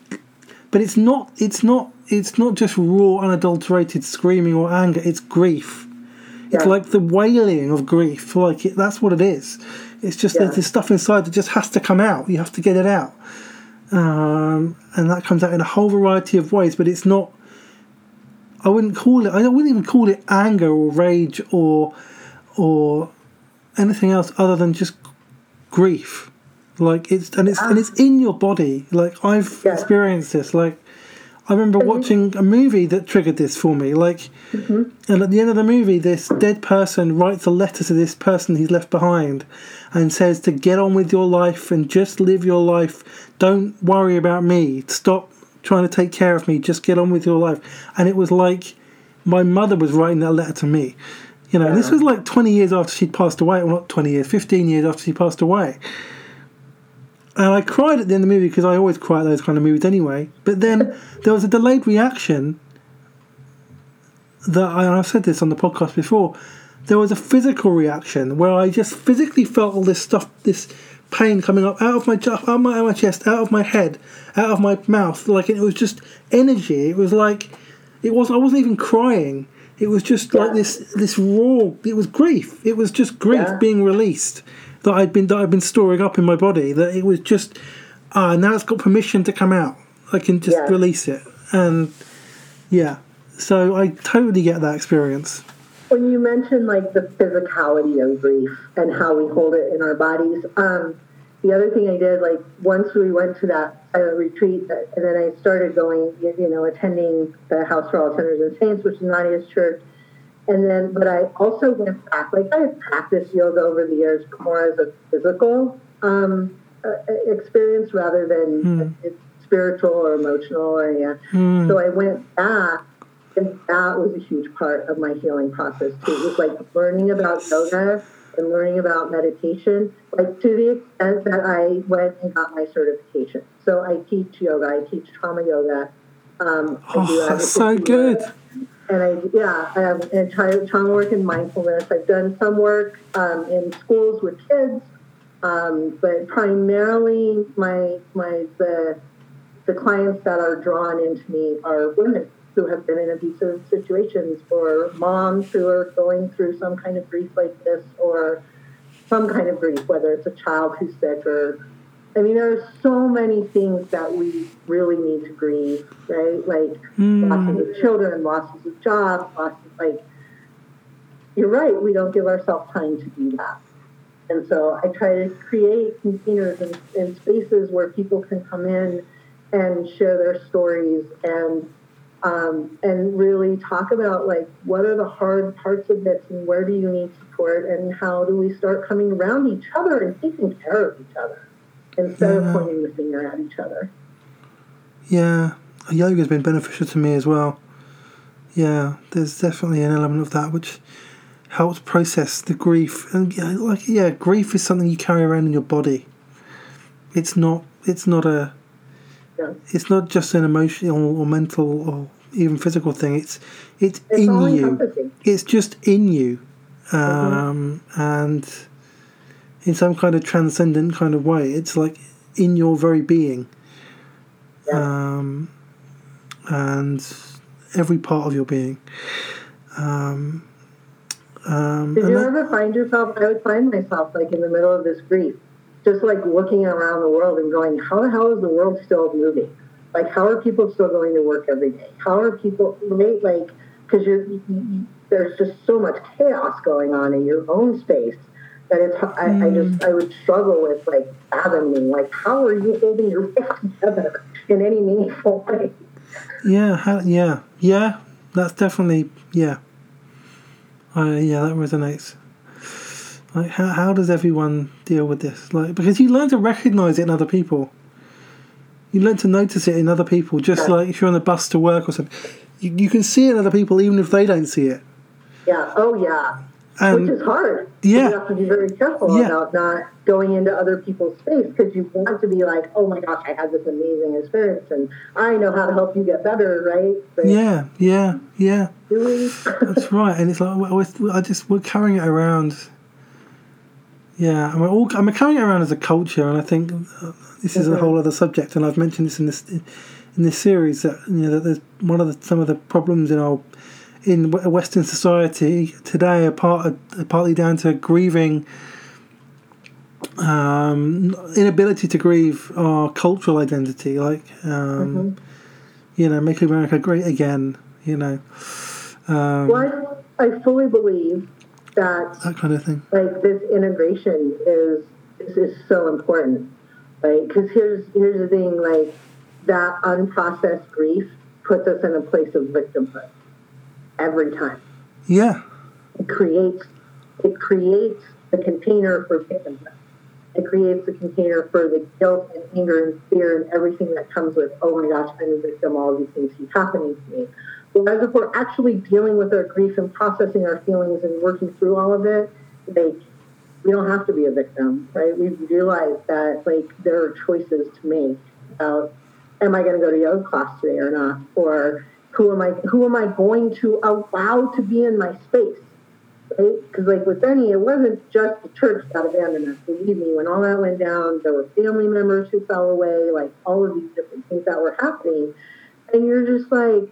but it's not, it's not, it's not just raw, unadulterated screaming or anger, it's grief. Yeah. It's like the wailing of grief, like it, that's what it is. It's just yeah. there's this stuff inside that just has to come out, you have to get it out. Um, and that comes out in a whole variety of ways, but it's not, I wouldn't call it, I wouldn't even call it anger or rage or or anything else other than just grief. Like, it's, and it's, and it's in your body. Like, I've yeah. experienced this. Like, I remember watching a movie that triggered this for me. Like, mm-hmm. and at the end of the movie, this dead person writes a letter to this person he's left behind and says to get on with your life and just live your life. Don't worry about me. Stop trying to take care of me. Just get on with your life. And it was like my mother was writing that letter to me. You know, yeah. this was like twenty years after she'd passed away. Well, not twenty years, fifteen years after she passed away. And I cried at the end of the movie, because I always cry at those kind of movies anyway. But then there was a delayed reaction that, and I've said this on the podcast before, there was a physical reaction where I just physically felt all this stuff, this pain coming up out of my, out of my, out of my chest, out of my head, out of my mouth. Like, it was just energy. It was like, it was, I wasn't even crying. It was just yeah. like this, this raw, it was grief. It was just grief yeah. being released. That I'd been that I've been storing up in my body. That it was just, ah, uh, now it's got permission to come out. I can just yeah. release it, and yeah. So I totally get that experience. When you mentioned like the physicality of grief and how we hold it in our bodies, um, the other thing I did, like once we went to that uh, retreat, and then I started going, you know, attending the House for All Sinners and Saints, which is Nadia's church. And then, but I also went back, like I had practiced yoga over the years more as a physical um, uh, experience rather than mm. it's spiritual or emotional or yeah. Mm. So I went back, and that was a huge part of my healing process too. It was like learning about yoga and learning about meditation, like to the extent that I went and got my certification. So I teach yoga, I teach trauma yoga. Um, oh, I do that's so good. And I, yeah, I have a child trauma work and mindfulness. I've done some work um, in schools with kids, um, but primarily my my the the clients that are drawn into me are women who have been in abusive situations, or moms who are going through some kind of grief like this, or some kind of grief, whether it's a child who's sick or. I mean, there are so many things that we really need to grieve, right? Like mm. losses of children, losses of jobs, losses, like, you're right, we don't give ourselves time to do that. And so I try to create containers and, and spaces where people can come in and share their stories and um, and really talk about, like, what are the hard parts of this and where do you need support and how do we start coming around each other and taking care of each other. Instead yeah. of pointing the finger at each other. Yeah, yoga has been beneficial to me as well. Yeah, there's definitely an element of that which helps process the grief. And yeah, like yeah, grief is something you carry around in your body. It's not. It's not a. Yeah. It's not just an emotional or mental or even physical thing. It's it's, it's in you. It's just in you, um, mm-hmm. and. In some kind of transcendent kind of way. It's like in your very being. Yeah. Um, and every part of your being. Um, um, Did you that, ever find yourself, I would find myself like in the middle of this grief, just like looking around the world and going, how the hell is the world still moving? Like, how are people still going to work every day? How are people, right? Like, because you're, there's just so much chaos going on in your own space. That it's, I, I just, I would struggle with, like, fathoming, like, how are you holding your life together in any meaningful way? Yeah, how, yeah, yeah, that's definitely, yeah. Uh, yeah, that resonates. Like, how how does everyone deal with this? Like, because you learn to recognise it in other people. You learn to notice it in other people, just yeah. like if you're on the bus to work or something. You, you can see it in other people, even if they don't see it. Yeah, oh, yeah. Um, Which is hard. Yeah. You have to be very careful yeah. about not going into other people's space because you want to be like, oh my gosh, I had this amazing experience and I know how to help you get better, right? But yeah, yeah, yeah. Really? That's right. And it's like, we're, I just, we're carrying it around. Yeah. And we're all, I'm carrying it around as a culture. And I think this is mm-hmm. a whole other subject. And I've mentioned this in this, in this series that, you know, that there's one of the, some of the problems in our, in Western society today are, part of, are partly down to grieving, um, inability to grieve our cultural identity, like, um, mm-hmm. you know, make America great again, you know. Um, well, I, I fully believe that, that kind of thing. Like, this integration is, is, is so important, right? Because here's, here's the thing, like, that unprocessed grief puts us in a place of victimhood. Every time. Yeah. It creates it creates the container for victimhood. It creates the container for the guilt and anger and fear and everything that comes with, oh my gosh, I'm a victim, all these things keep happening to me. Whereas if we're actually dealing with our grief and processing our feelings and working through all of it, like, we don't have to be a victim, right? We've realized that, like, there are choices to make about, am I going to go to yoga class today or not? Or Who am I? Who am I going to allow to be in my space? Right? Because, like, with Benny, it wasn't just the church that abandoned us. Believe me, when all that went down, there were family members who fell away. Like, all of these different things that were happening, and you're just like,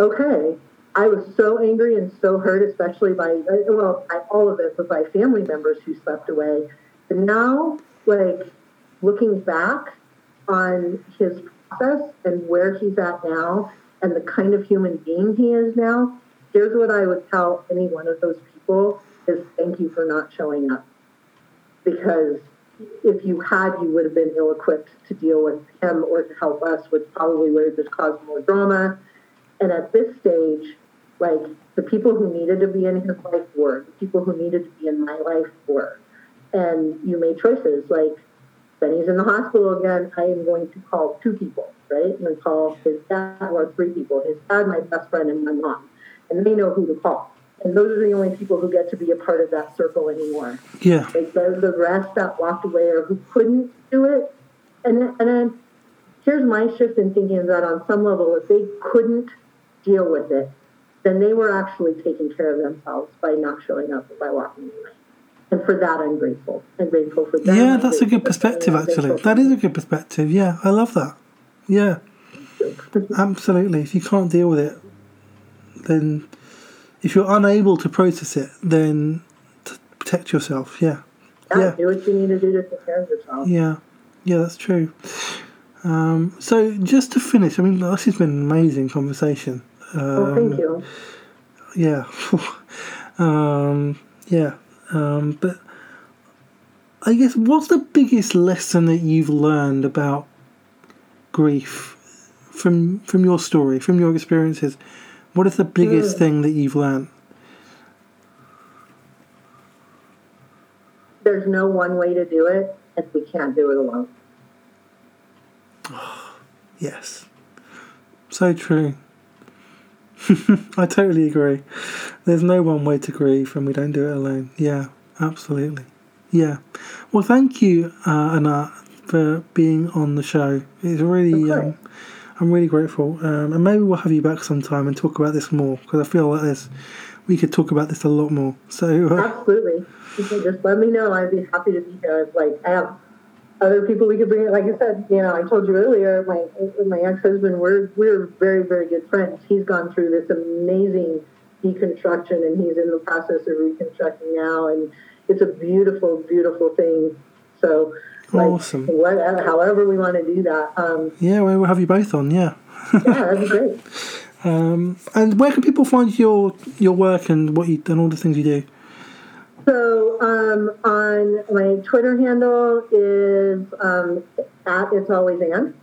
okay. I was so angry and so hurt, especially by well, by all of it, but by family members who slept away. But now, like, looking back on his process and where he's at now. And the kind of human being he is now, here's what I would tell any one of those people is thank you for not showing up. Because if you had, you would have been ill-equipped to deal with him or to help us, which probably would have just caused more drama. And at this stage, like, the people who needed to be in his life were, the people who needed to be in my life were. And you made choices, like, Benny's in the hospital again, I am going to call two people. Right? I'm going to call his dad, or three people, his dad, my best friend, and my mom. And they know who to call. And those are the only people who get to be a part of that circle anymore. Yeah. Like, the, the rest that walked away or who couldn't do it. And, and then here's my shift in thinking that on some level, if they couldn't deal with it, then they were actually taking care of themselves by not showing up, by walking away. And for that, I'm grateful. I'm grateful for that. Yeah, that's a good perspective, actually. That is a good perspective. Yeah, I love that. Yeah, absolutely. If you can't deal with it, then if you're unable to process it, then to protect yourself. Yeah. Yeah, yeah, do what you need to do to take care of yourself. Yeah, yeah, that's true. Um, so just to finish, I mean, this has been an amazing conversation. Um, oh, thank you. Yeah, um, yeah, um, but I guess what's the biggest lesson that you've learned about grief from from your story, from your experiences? What is the biggest mm. thing that you've learned? There's no one way to do it, and we can't do it alone. Oh, yes. So true. I totally agree. There's no one way to grieve and we don't do it alone. Yeah, absolutely. Yeah. Well, thank you, uh, Ana, for being on the show. It's really, okay. um, I'm really grateful. Um, and maybe we'll have you back sometime and talk about this more, because I feel like there's, we could talk about this a lot more. So uh, absolutely. You can just let me know. I'd be happy to be here. It's like, I have other people we could bring in. Like I said, you know, I told you earlier, my my ex-husband, we're, we're very, very good friends. He's gone through this amazing deconstruction, and he's in the process of reconstructing now, and it's a beautiful, beautiful thing. So, like, awesome. Whatever, however we want to do that. Um, yeah, we'll have you both on, yeah. Yeah, that'd be great. Um, and where can people find your your work and what you and all the things you do? So um, on my Twitter handle is um, at It's Always And,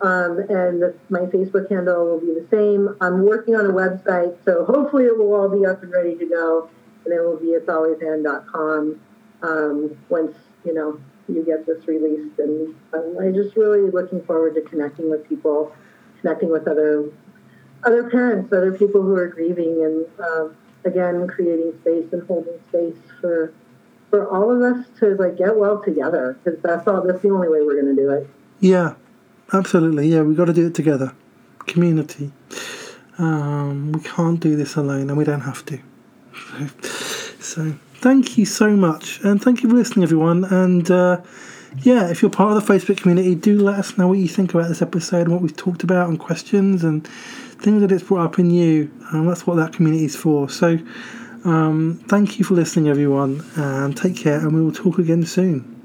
um, and the, my Facebook handle will be the same. I'm working on a website, so hopefully it will all be up and ready to go, and it will be its always and dot com um, once, you know, you get this released. And um, I'm just really looking forward to connecting with people, connecting with other other parents, other people who are grieving, and uh, again, creating space and holding space for for all of us to, like, get well together, because that's all that's the only way we're going to do it. Yeah, absolutely. Yeah, we've got to do it together. Community. Um, we can't do this alone, and we don't have to. So, so thank you so much, and thank you for listening, everyone. And uh, yeah, if you're part of the Facebook community, do let us know what you think about this episode and what we've talked about, and questions and things that it's brought up in you. Um, that's what that community is for. So um, thank you for listening, everyone, and take care, and we will talk again soon.